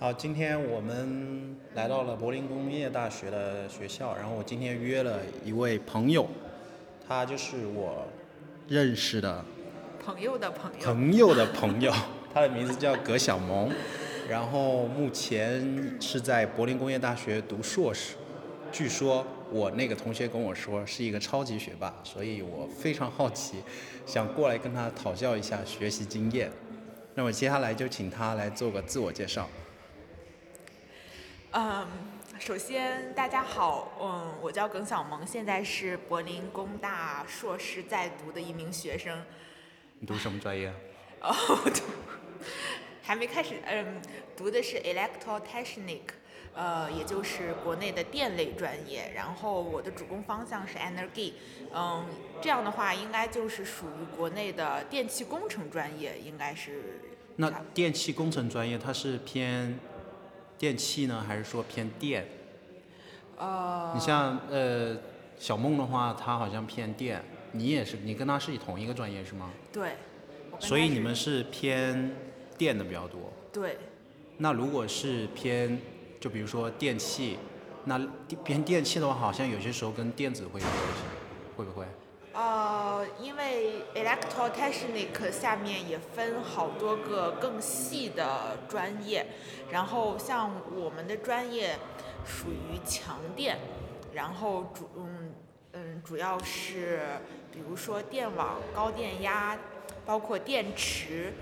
好，今天我们来到了柏林工业大学的学校，然后我今天约了一位朋友，他就是我认识的朋友，他的名字叫葛小萌，然后目前是在柏林工业大学读硕士，据说我那个同学跟我说是一个超级学霸，所以我非常好奇，想过来跟他讨教一下学习经验。那么接下来就请他来做个自我介绍。首先大家好，我叫耿小萌，现在是柏林工大硕士在读的一名学生。你读什么专业啊？还没开始，读的是 Elektrotechnik， 也就是国内的电类专业。然后我的主攻方向是 Energy， 这样的话应该就是属于国内的电气工程专业，应该是。那电气工程专业它是偏电气呢，还是说偏电？你像小梦的话，他好像偏电，你也是，你跟他是同一个专业是吗？对。所以你们是偏电的比较多。对。那如果是偏，就比如说电器，那偏电器的话，好像有些时候跟电子会有关系，会不会？因为 Electrotechnik 下面也分好多个更细的专业，然后像我们的专业属于强电，然后主要是比如说电网、高电压，包括电池。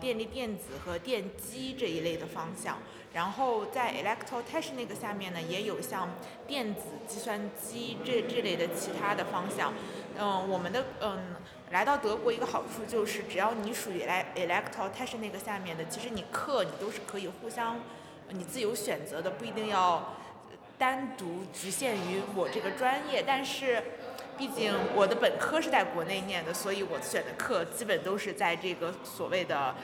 电力电子和电机这一类的方向，然后在 Electrotechnik 下面呢，也有像电子计算机这类的其他的方向。我们的来到德国一个好处就是，只要你属于 Electrotechnik 下面的，其实你都是可以互相你自由选择的，不一定要单独局限于我这个专业。但是毕竟我的本科是在国内念的，所以我选的课基本都是在这个所谓的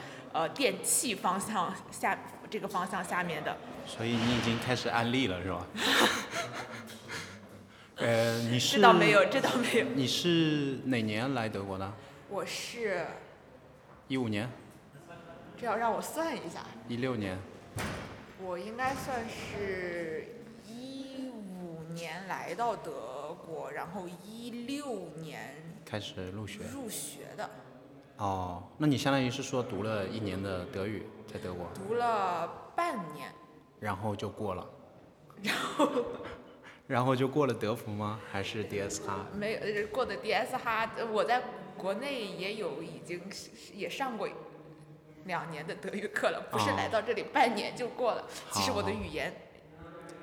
电气方向下这个方向下面的。所以你已经开始安利了是吧？你是？这倒没有。你是哪年来德国的？我是15年。这要让我算一下。16年。我应该算是15年来到德国，然后16年开始入学的。哦，那你相当于是说读了一年的德语，在德国读了半年，然后就过了，然后就过了德福吗？还是 DSH？ 没过的 DSH， 我在国内已经上过2年的德语课了，不是来到这里半年就过了。其实我的语言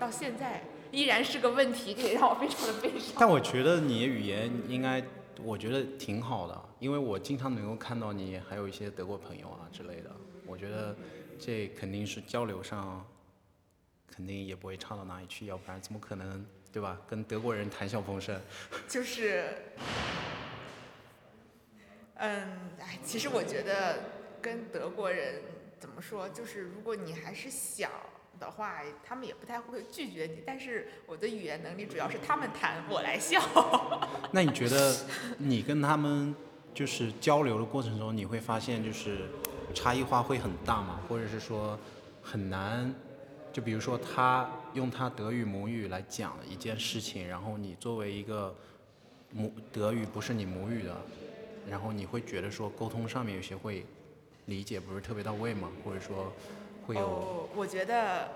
到现在依然是个问题，这也让我非常的悲伤。但我觉得你的语言应该，我觉得挺好的，因为我经常能够看到你还有一些德国朋友啊之类的，我觉得这肯定是交流上，肯定也不会差到哪里去，要不然怎么可能，对吧？跟德国人谈笑风生。就是，其实我觉得跟德国人怎么说，就是如果你还是想的话，他们也不太会拒绝你，但是我的语言能力主要是他们谈，我来笑。那你觉得你跟他们就是交流的过程中，你会发现就是差异化会很大吗？或者是说很难？就比如说他用他德语母语来讲一件事情，然后你作为一个德语不是你母语的，然后你会觉得说沟通上面有些会理解不是特别到位吗？或者说？我觉得，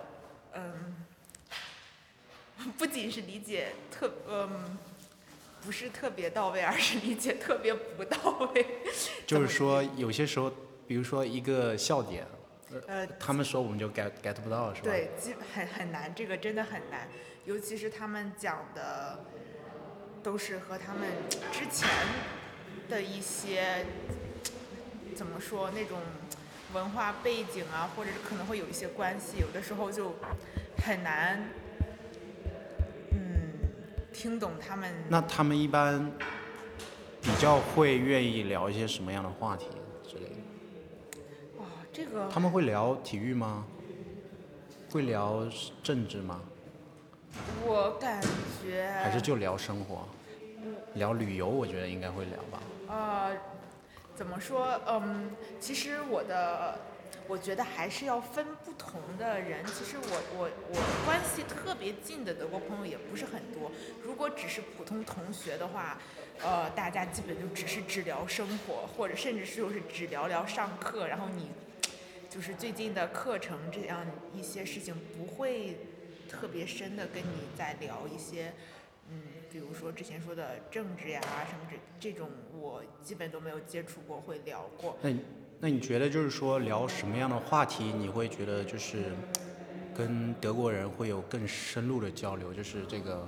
不仅是理解不是特别到位，而是理解特别不到位。就是说，有些时候，比如说一个笑点，他们说我们就 get 不到，是吧？对，很难，这个真的很难，尤其是他们讲的都是和他们之前的一些怎么说那种文化背景啊，或者是可能会有一些关系，有的时候就很难，听懂他们。那他们一般比较会愿意聊一些什么样的话题之类的？哦，这个。他们会聊体育吗？会聊政治吗？我感觉。还是就聊生活，聊旅游，我觉得应该会聊吧。怎么说？其实我的我觉得还是要分不同的人。其实我关系特别近的德国朋友也不是很多。如果只是普通同学的话，大家基本就只是只聊生活，或者甚至就是只聊聊上课，然后你就是最近的课程这样一些事情，不会特别深的跟你在聊一些。比如说之前说的政治呀什么这种，我基本都没有接触过，会聊过。那你觉得就是说聊什么样的话题，你会觉得就是跟德国人会有更深入的交流，就是这个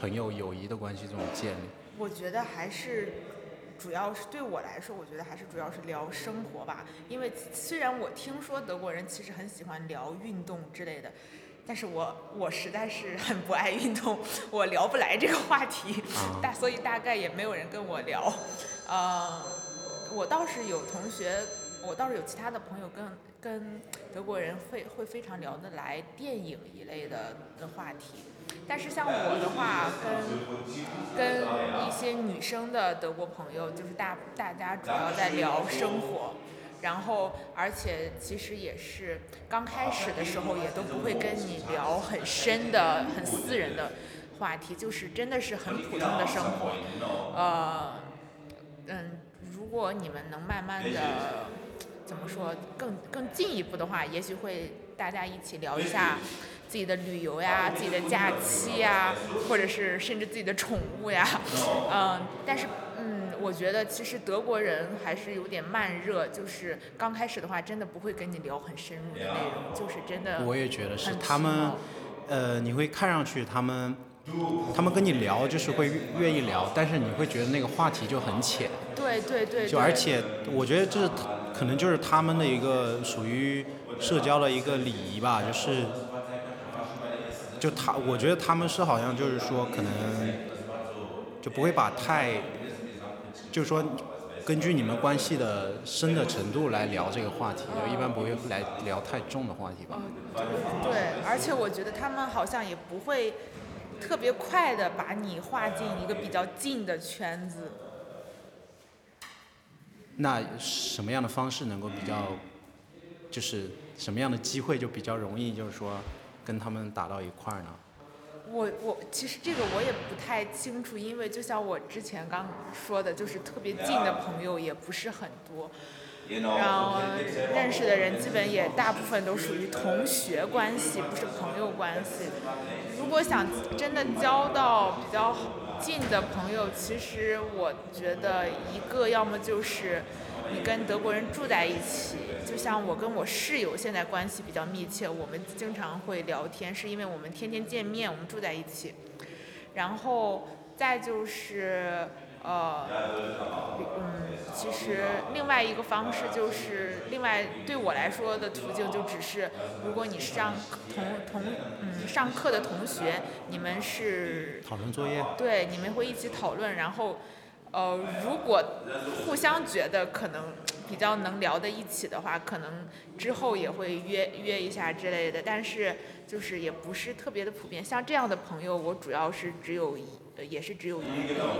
朋友友谊的关系这种建立？我觉得还是主要是对我来说，我觉得还是主要是聊生活吧。因为虽然我听说德国人其实很喜欢聊运动之类的。但是我实在是很不爱运动，我聊不来这个话题，所以大概也没有人跟我聊。我倒是有其他的朋友跟德国人会非常聊得来电影一类的话题。但是像我的话，跟一些女生的德国朋友，就是大家主要在聊生活。然后，而且其实也是刚开始的时候，也都不会跟你聊很深的、很私人的话题，就是真的是很普通的生活。如果你们能慢慢的怎么说更进一步的话，也许会大家一起聊一下自己的旅游呀、自己的假期呀，或者是甚至自己的宠物呀。但是。我觉得其实德国人还是有点慢热，就是刚开始的话，真的不会跟你聊很深入的内容，就是真的。我也觉得是他们，你会看上去他们跟你聊就是会愿意聊，但是你会觉得那个话题就很浅。对。就而且我觉得这可能就是他们的一个属于社交的一个礼仪吧，我觉得他们是好像就是说可能就不会把就是说，根据你们关系的深的程度来聊这个话题，一般不会来聊太重的话题吧。对，而且我觉得他们好像也不会特别快的把你划进一个比较近的圈子。那什么样的方式能够比较，就是什么样的机会就比较容易，就是说跟他们打到一块儿呢？我其实这个我也不太清楚，因为就像我之前刚说的，就是特别近的朋友也不是很多，然后认识的人基本也大部分都属于同学关系，不是朋友关系。如果想真的交到比较近的朋友，其实我觉得一个要么就是你跟德国人住在一起，就像我跟我室友现在关系比较密切，我们经常会聊天，是因为我们天天见面，我们住在一起。然后再就是其实另外一个方式就是，另外对我来说的途径就只是，如果你上上课的同学，你们是讨论作业，对，你们会一起讨论，然后。如果互相觉得可能比较能聊得一起的话，可能之后也会约一下之类的，但是就是也不是特别的普遍。像这样的朋友，我主要是只有一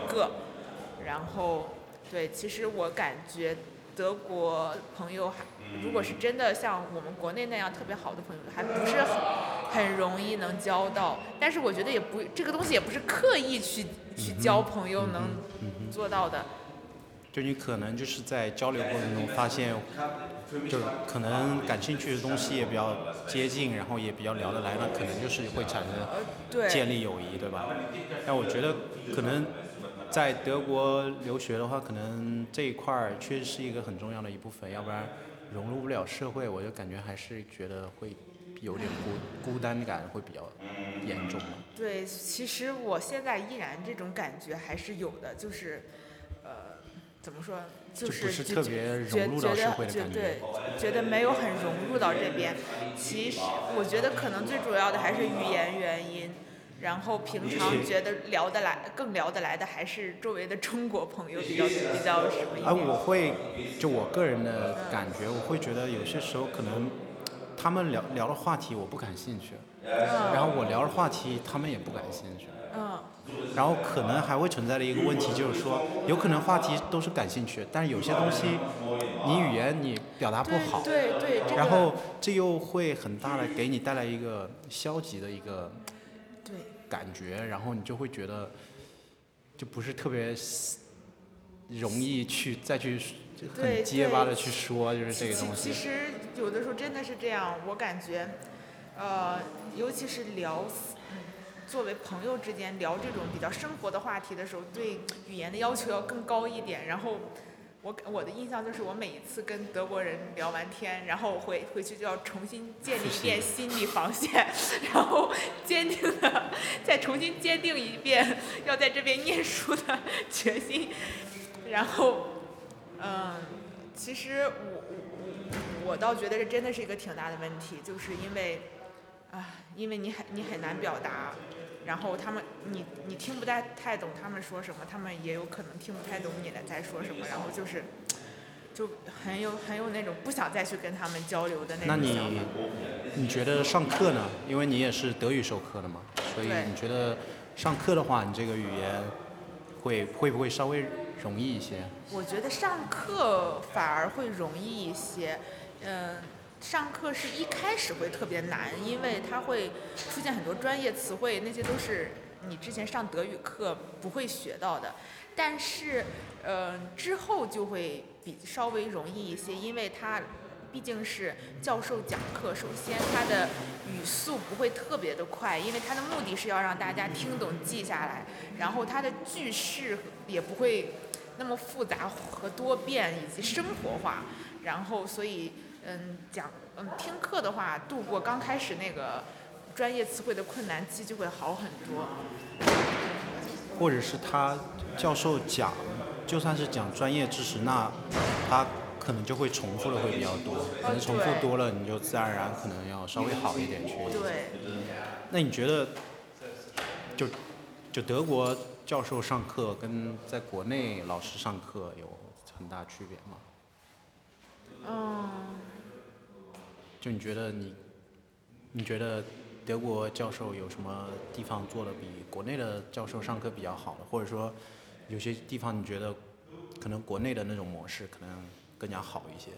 个。然后，对，其实我感觉德国朋友如果是真的像我们国内那样特别好的朋友，还不是很容易能交到。但是我觉得也不，这个东西也不是刻意去交朋友能。做到的，就你可能就是在交流过程中发现，就是可能感兴趣的东西也比较接近，然后也比较聊得来，那可能就是会产生建立友谊，对吧？但我觉得可能在德国留学的话，可能这一块儿确实是一个很重要的一部分，要不然融入不了社会，我就感觉还是觉得会。有点孤单感会比较严重。对，其实我现在依然这种感觉还是有的，就是，怎么说，就不是特别融入到社会的感觉。对，觉得没有很融入到这边。其实我觉得可能最主要的还是语言原因，然后平常觉得更聊得来的还是周围的中国朋友比较什么一点。我会，就我个人的感觉，我会觉得有些时候可能。他们聊的话题我不感兴趣，然后我聊的话题他们也不感兴趣，然后可能还会存在的一个问题就是说，有可能话题都是感兴趣，但是有些东西你语言你表达不好，对，然后这又会很大的给你带来一个消极的一个感觉，然后你就会觉得就不是特别容易去再去很结巴的去说，就是这个东西。其实有的时候真的是这样，我感觉，尤其是聊。作为朋友之间聊这种比较生活的话题的时候，对语言的要求要更高一点。然后我的印象就是，我每一次跟德国人聊完天，然后回去就要重新建立一遍心理防线，然后再重新坚定一遍要在这边念书的决心。然后，其实我倒觉得这真的是一个挺大的问题，就是因为你很难表达，然后他们你听不太懂他们说什么，他们也有可能听不太懂你在说什么，然后就很有那种不想再去跟他们交流的那种想法。那你觉得上课呢？因为你也是德语授课的嘛，所以你觉得上课的话，你这个语言会不会稍微容易一些？我觉得上课反而会容易一些，上课是一开始会特别难，因为它会出现很多专业词汇，那些都是你之前上德语课不会学到的。但是，之后就会稍微容易一些，因为它毕竟是教授讲课，首先它的语速不会特别的快，因为它的目的是要让大家听懂记下来，然后它的句式也不会那么复杂和多变以及生活化，然后所以。听课的话，度过刚开始那个专业词汇的困难期就会好很多。或者是他教授讲，就算是讲专业知识，那他可能就会重复的会比较多，可能重复多了，你就自然而然可能要稍微好一点去。对。那你觉得，就德国教授上课跟在国内老师上课有很大区别吗？就你觉得你觉得德国教授有什么地方做的比国内的教授上课比较好的，或者说有些地方你觉得可能国内的那种模式可能更加好一些？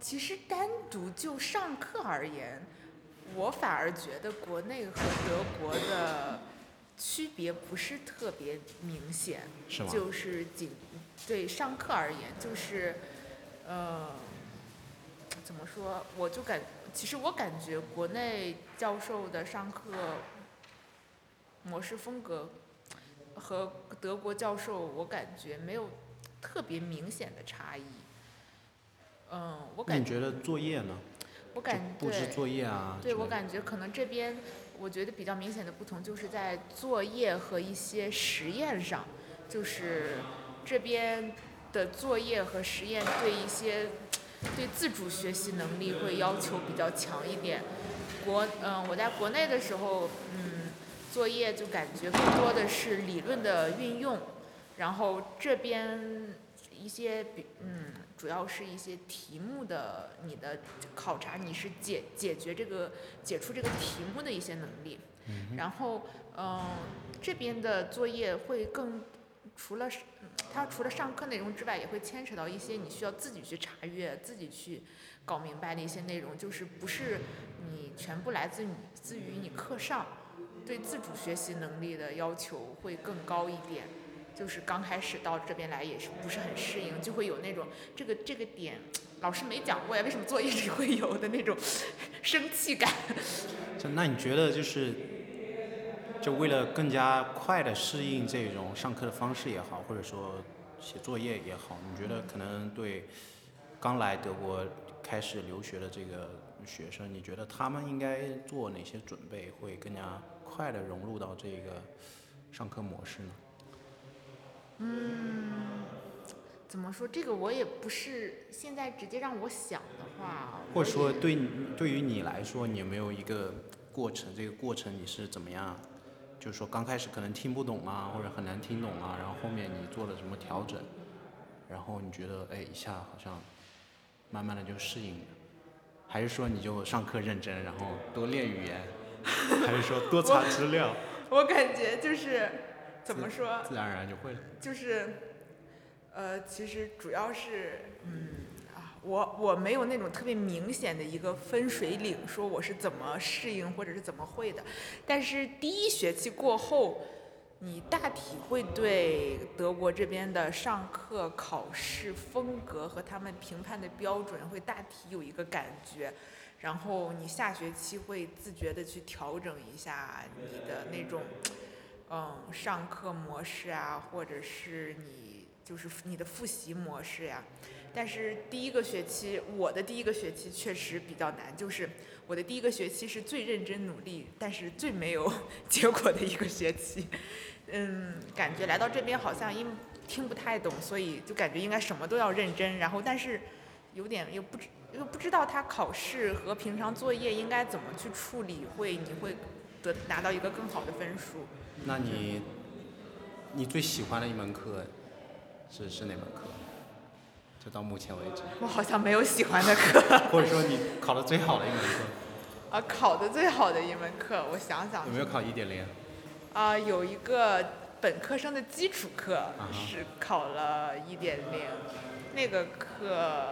其实单独就上课而言，我反而觉得国内和德国的区别不是特别明显，是吗？就是对上课而言，就是怎么说？我感觉国内教授的上课模式风格和德国教授，我感觉没有特别明显的差异。你觉得作业呢？我感觉布置作业啊。对，我感觉可能这边我觉得比较明显的不同就是在作业和一些实验上，就是这边的作业和实验对一些。对自主学习能力会要求比较强一点。我在国内的时候，作业就感觉更多的是理论的运用，然后这边一些主要是一些题目的你的考察，你是解除这个题目的一些能力。然后这边的作业会更除了上课内容之外，也会牵扯到一些你需要自己去查阅、自己去搞明白的一些内容，就是不是你全部来自于你课上，对自主学习能力的要求会更高一点。就是刚开始到这边来也是不是很适应，就会有那种这个点老师没讲过呀，为什么作业只会有的那种生气感。那你觉得就为了更加快的适应这种上课的方式也好，或者说写作业也好，你觉得可能对刚来德国开始留学的这个学生，你觉得他们应该做哪些准备会更加快的融入到这个上课模式呢？怎么说，这个我也不是现在直接让我想的话，或者说对于你来说，你有没有一个过程？这个过程你是怎么样？就是说刚开始可能听不懂啊，或者很难听懂啊，然后后面你做了什么调整，然后你觉得一下好像慢慢的就适应了。还是说你就上课认真，然后多练语言，还是说多查资料？我感觉就是怎么说，自然而然就会了。就是，其实主要是，我没有那种特别明显的一个分水岭，说我是怎么适应或者是怎么会的。但是第一学期过后，你大体会对德国这边的上课、考试风格和他们评判的标准会大体有一个感觉，然后你下学期会自觉的去调整一下你的那种，上课模式啊，或者是你的复习模式呀。但是我的第一个学期确实比较难，就是我的第一个学期是最认真努力，但是最没有结果的一个学期。感觉来到这边好像听不太懂，所以就感觉应该什么都要认真，然后但是有点又不知道他考试和平常作业应该怎么去处理，你会拿到一个更好的分数。那你最喜欢的一门课是哪门课？就到目前为止，我好像没有喜欢的课。或者说你考的最好的一门课？啊，考的最好的一门课，我想想。有没有考1.0？啊，有一个本科生的基础课是考了1.0，那个课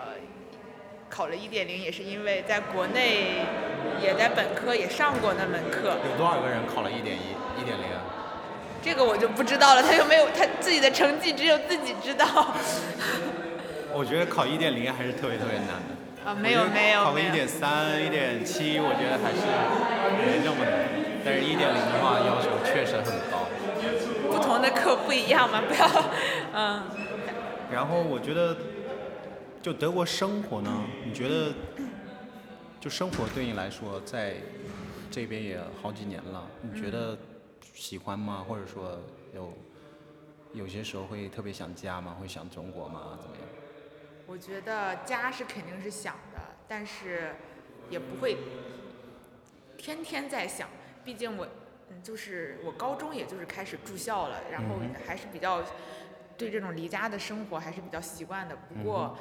考了1.0，也是因为在国内也在本科也上过那门课。有多少个人考了1.1、1.0？这个我就不知道了，他自己的成绩只有自己知道。我觉得考1.0还是特别特别难的。啊，没有。考个1.3、1.7，我觉得还是没那么难。但是1.0的话，要求确实很高。不同的课不一样嘛，不要，然后我觉得，就德国生活呢，你觉得，就生活对你来说，在这边也好几年了，你觉得喜欢吗？或者说有些时候会特别想家吗？会想中国吗？怎么样？我觉得家是肯定是想的，但是也不会天天在想。毕竟我高中也就是开始住校了，然后还是比较对这种离家的生活还是比较习惯的。不过，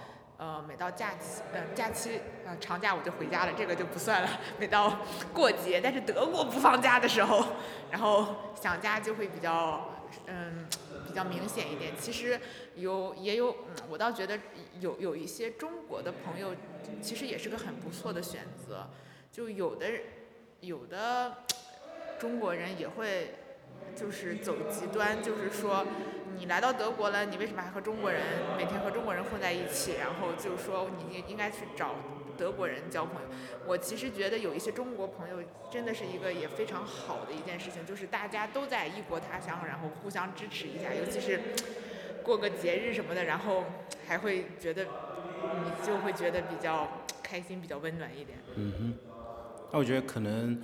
每到长假我就回家了，这个就不算了。每到过节，但是德国不放假的时候，然后想家就会比较比较明显一点。其实我倒觉得有一些中国的朋友，其实也是个很不错的选择。就有的中国人也会就是走极端，就是说你来到德国了，你为什么还每天和中国人混在一起？然后就是说你应该去找德国人交朋友。我其实觉得有一些中国朋友真的是一个也非常好的一件事情，就是大家都在异国他乡，然后互相支持一下，尤其是过个节日什么的，然后还会觉得你就会觉得比较开心，比较温暖一点。那我觉得可能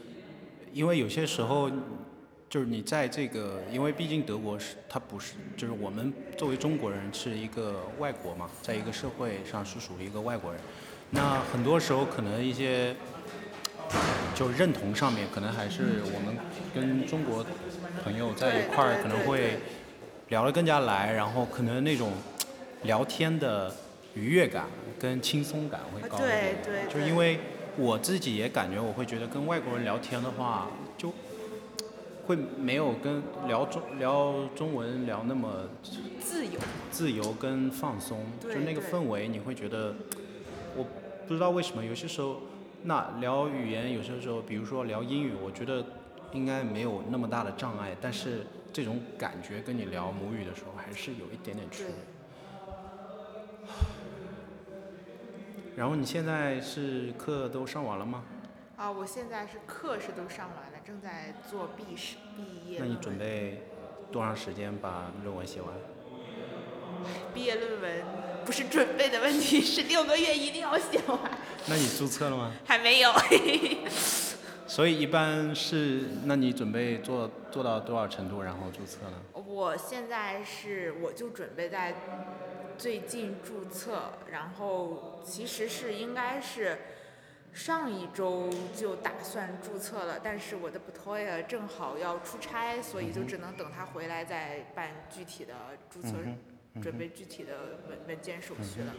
因为有些时候就是你在这个，因为毕竟德国它不是，就是我们作为中国人是一个外国嘛，在一个社会上是属于一个外国人。那很多时候可能一些就认同上面，可能还是我们跟中国朋友在一块儿可能会聊得更加来，然后可能那种聊天的愉悦感跟轻松感会高一点。对，就因为我自己也感觉，我会觉得跟外国人聊天的话，就会没有跟聊中文聊那么自由跟放松，就那个氛围你会觉得。我不知道为什么有些时候，那聊语言有些时候，比如说聊英语，我觉得应该没有那么大的障碍，但是这种感觉跟你聊母语的时候还是有一点点区别。然后你现在是课都上完了吗？啊，我现在是课是都上完了，正在做毕业。那你准备多长时间把论文写完？毕业论文。不是准备的问题，是6个月一定要写完。那你注册了吗？还没有。所以一般是，那你准备做到多少程度，然后注册呢？我现在我就准备在最近注册，然后其实是应该是上一周就打算注册了，但是我的 Betreuer 正好要出差，所以就只能等他回来再办具体的注册。准备具体的文件手续了。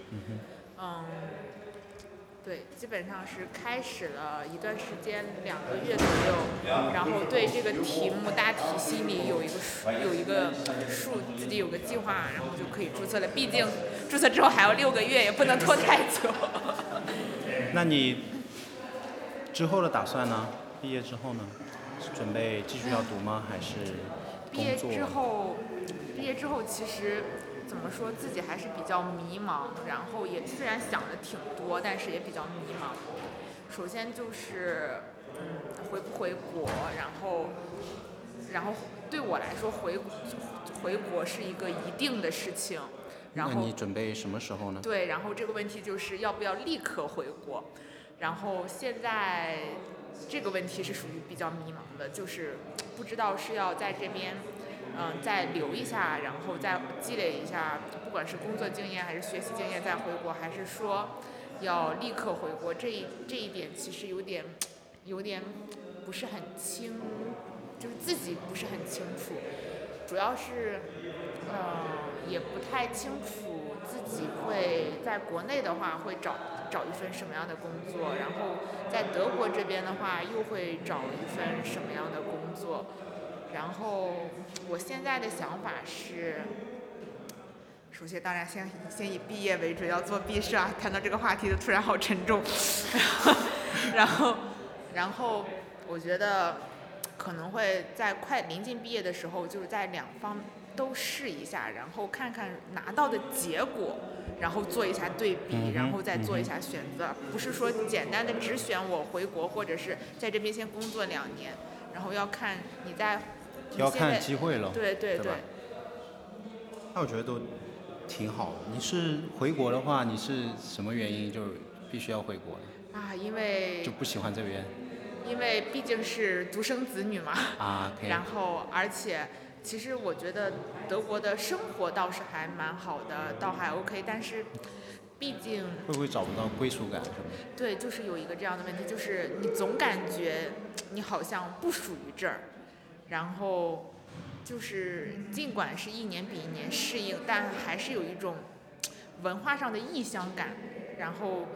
对，基本上是开始了一段时间，2个月左右，然后对这个题目大体心里有一个数，自己有个计划，然后就可以注册了。毕竟注册之后还有6个月，也不能拖太久。那你之后的打算呢？毕业之后呢？准备继续要读吗？还是工作？毕业之后其实。怎么说，自己还是比较迷茫，然后也虽然想的挺多，但是也比较迷茫。首先就是，回不回国，然后对我来说回国是一个一定的事情。然后那你准备什么时候呢？对，然后这个问题就是要不要立刻回国。然后现在这个问题是属于比较迷茫的，就是不知道是要在这边。再留一下，然后再积累一下，不管是工作经验还是学习经验，再回国，还是说要立刻回国，这一点其实有点不是很清，就是自己不是很清楚，主要是也不太清楚自己会在国内的话会找一份什么样的工作，然后在德国这边的话又会找一份什么样的工作。然后我现在的想法是，首先当然先以毕业为主，要做毕设啊。谈到这个话题就突然好沉重。然后我觉得可能会在快临近毕业的时候，就是在两方都试一下，然后看看拿到的结果，然后做一下对比，然后再做一下选择，不是说简单的只选我回国或者是在这边先工作2年。然后要看你在，要看机会了，对。那我觉得都挺好的。你是回国的话，你是什么原因就必须要回国呢？啊，因为就不喜欢这边。因为毕竟是独生子女嘛。啊，可以。然后，而且其实我觉得德国的生活倒是还蛮好的，倒还 OK， 但是。毕竟会不会找不到归属感什么？对，就是有一个这样的问题，就是你总感觉你好像不属于这儿，然后就是尽管是1年比1年适应，但还是有一种文化上的异乡感，然后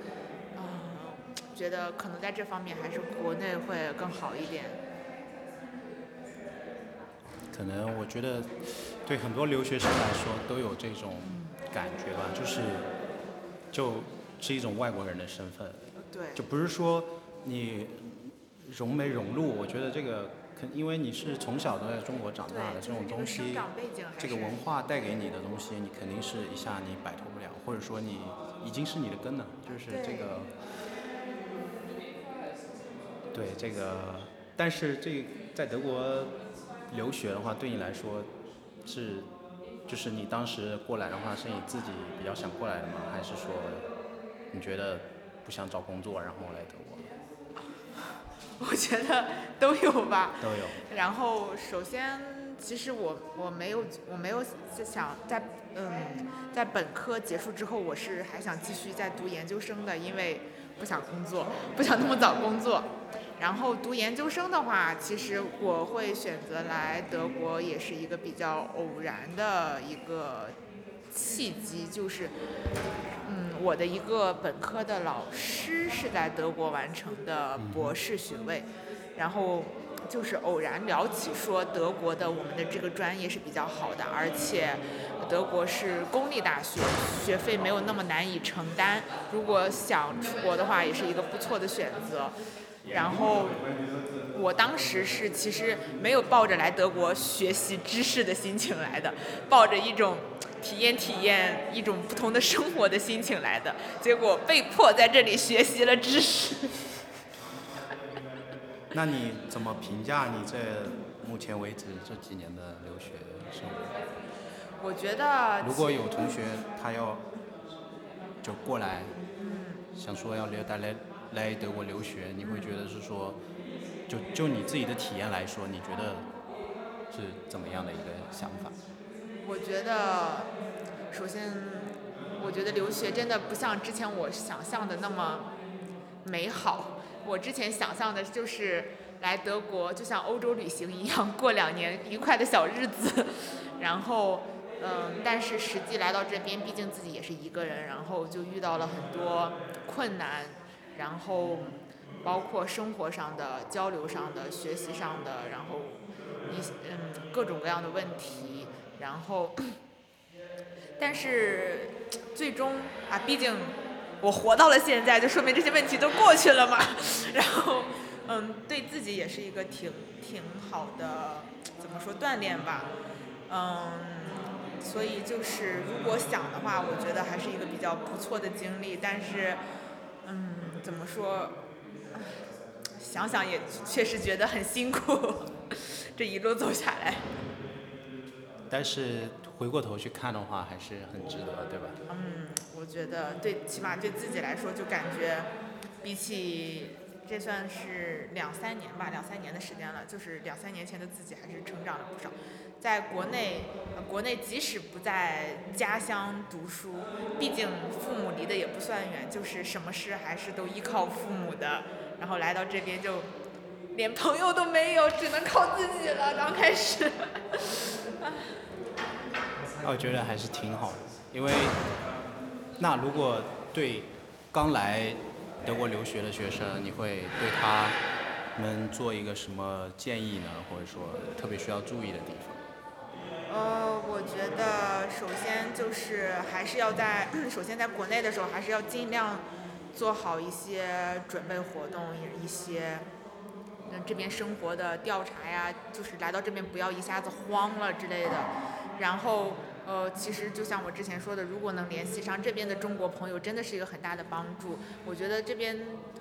觉得可能在这方面还是国内会更好一点。可能我觉得对很多留学生来说都有这种感觉吧，就是一种外国人的身份，对，就不是说你融没融入，我觉得这个，因为你是从小都在中国长大的，这种东西，这个文化带给你的东西，你肯定是一下你摆脱不了，或者说你已经是你的根了，就是这个，对这个，但是在德国留学的话，对你来说是。就是你当时过来的话，是你自己比较想过来的吗？还是说你觉得不想找工作，然后来德国？我觉得都有吧。都有。然后首先，其实我没有想在本科结束之后，我是还想继续再读研究生的，因为不想工作，不想那么早工作。然后读研究生的话，其实我会选择来德国，也是一个比较偶然的一个契机，就是，我的一个本科的老师是在德国完成的博士学位，然后就是偶然聊起说德国的我们的这个专业是比较好的，而且德国是公立大学，学费没有那么难以承担，如果想出国的话，也是一个不错的选择。然后我当时是其实没有抱着来德国学习知识的心情来的，抱着一种体验一种不同的生活的心情来的，结果被迫在这里学习了知识。那你怎么评价你这目前为止这几年的留学生活？我觉得如果有同学他要就过来，想说要来德国留学，你会觉得是说，就你自己的体验来说，你觉得是怎么样的一个想法？我觉得，首先，我觉得留学真的不像之前我想象的那么美好。我之前想象的就是来德国，就像欧洲旅行一样，过2年愉快的小日子。然后，但是实际来到这边，毕竟自己也是一个人，然后就遇到了很多困难。然后包括生活上的、交流上的、学习上的，然后各种各样的问题，然后但是最终啊，毕竟我活到了现在，就说明这些问题都过去了嘛。然后对自己也是一个挺好的，怎么说，锻炼吧。所以就是如果想的话，我觉得还是一个比较不错的经历。但是怎么说，想想也确实觉得很辛苦，这一路走下来。但是回过头去看的话，还是很值得，对吧？我觉得对，起码对自己来说，就感觉比起这算是2-3年吧，2-3年的时间了，就是2-3年前的自己还是成长了不少。在国内，即使不在家乡读书，毕竟父母离得也不算远，就是什么事还是都依靠父母的。然后来到这边就连朋友都没有，只能靠自己了。刚开始，我觉得还是挺好的，因为那如果对刚来德国留学的学生，你会对他们做一个什么建议呢？或者说特别需要注意的地方？我觉得首先就是还是要在国内的时候，还是要尽量做好一些准备活动，一些这边生活的调查呀，就是来到这边不要一下子慌了之类的。然后其实就像我之前说的，如果能联系上这边的中国朋友，真的是一个很大的帮助。我觉得这边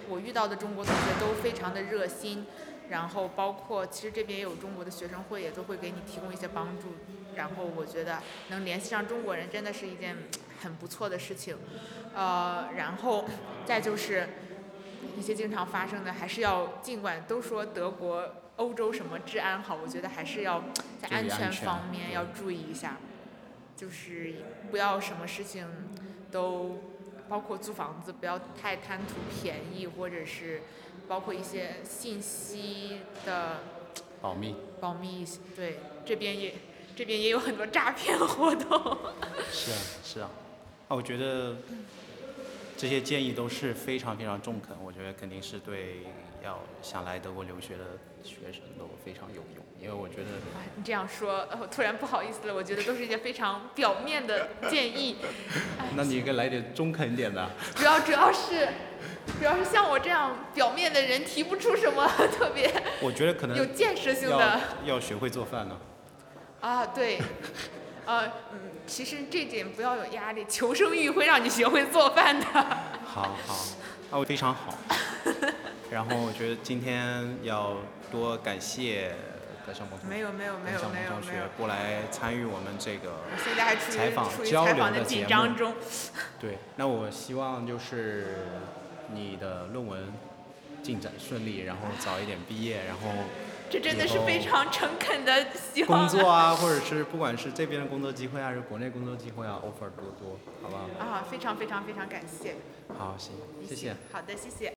我遇到的中国同学都非常的热心，然后包括其实这边也有中国的学生会，也都会给你提供一些帮助。然后我觉得能联系上中国人真的是一件很不错的事情。然后再就是一些经常发生的，还是要尽管都说德国、欧洲什么治安好，我觉得还是要在安全方面要注意一下。就是不要什么事情都，包括租房子不要太贪图便宜，或者是包括一些信息的保密，对，这边也有很多诈骗活动。是啊，我觉得这些建议都是非常非常中肯，我觉得肯定是对要想来德国留学的学生都非常有用。因为我觉得你这样说，我突然不好意思了，我觉得都是一些非常表面的建议。那你应该来点中肯点的。主要是像我这样表面的人提不出什么特别，我觉得可能有建设性的。要学会做饭呢。啊，对。其实这点不要有压力，求生欲会让你学会做饭的。好，非常好。然后我觉得今天要多感谢白小萌同学，没有过来参与我们这个采访交流的节目。对，那我希望就是你的论文进展顺利，然后早一点毕业，然后。这真的是非常诚恳的希望。工作啊，或者是不管是这边的工作机会啊，还是国内工作机会啊 ，offer 多多，好不好？非常非常非常感谢。好，行，谢谢。好的，谢谢。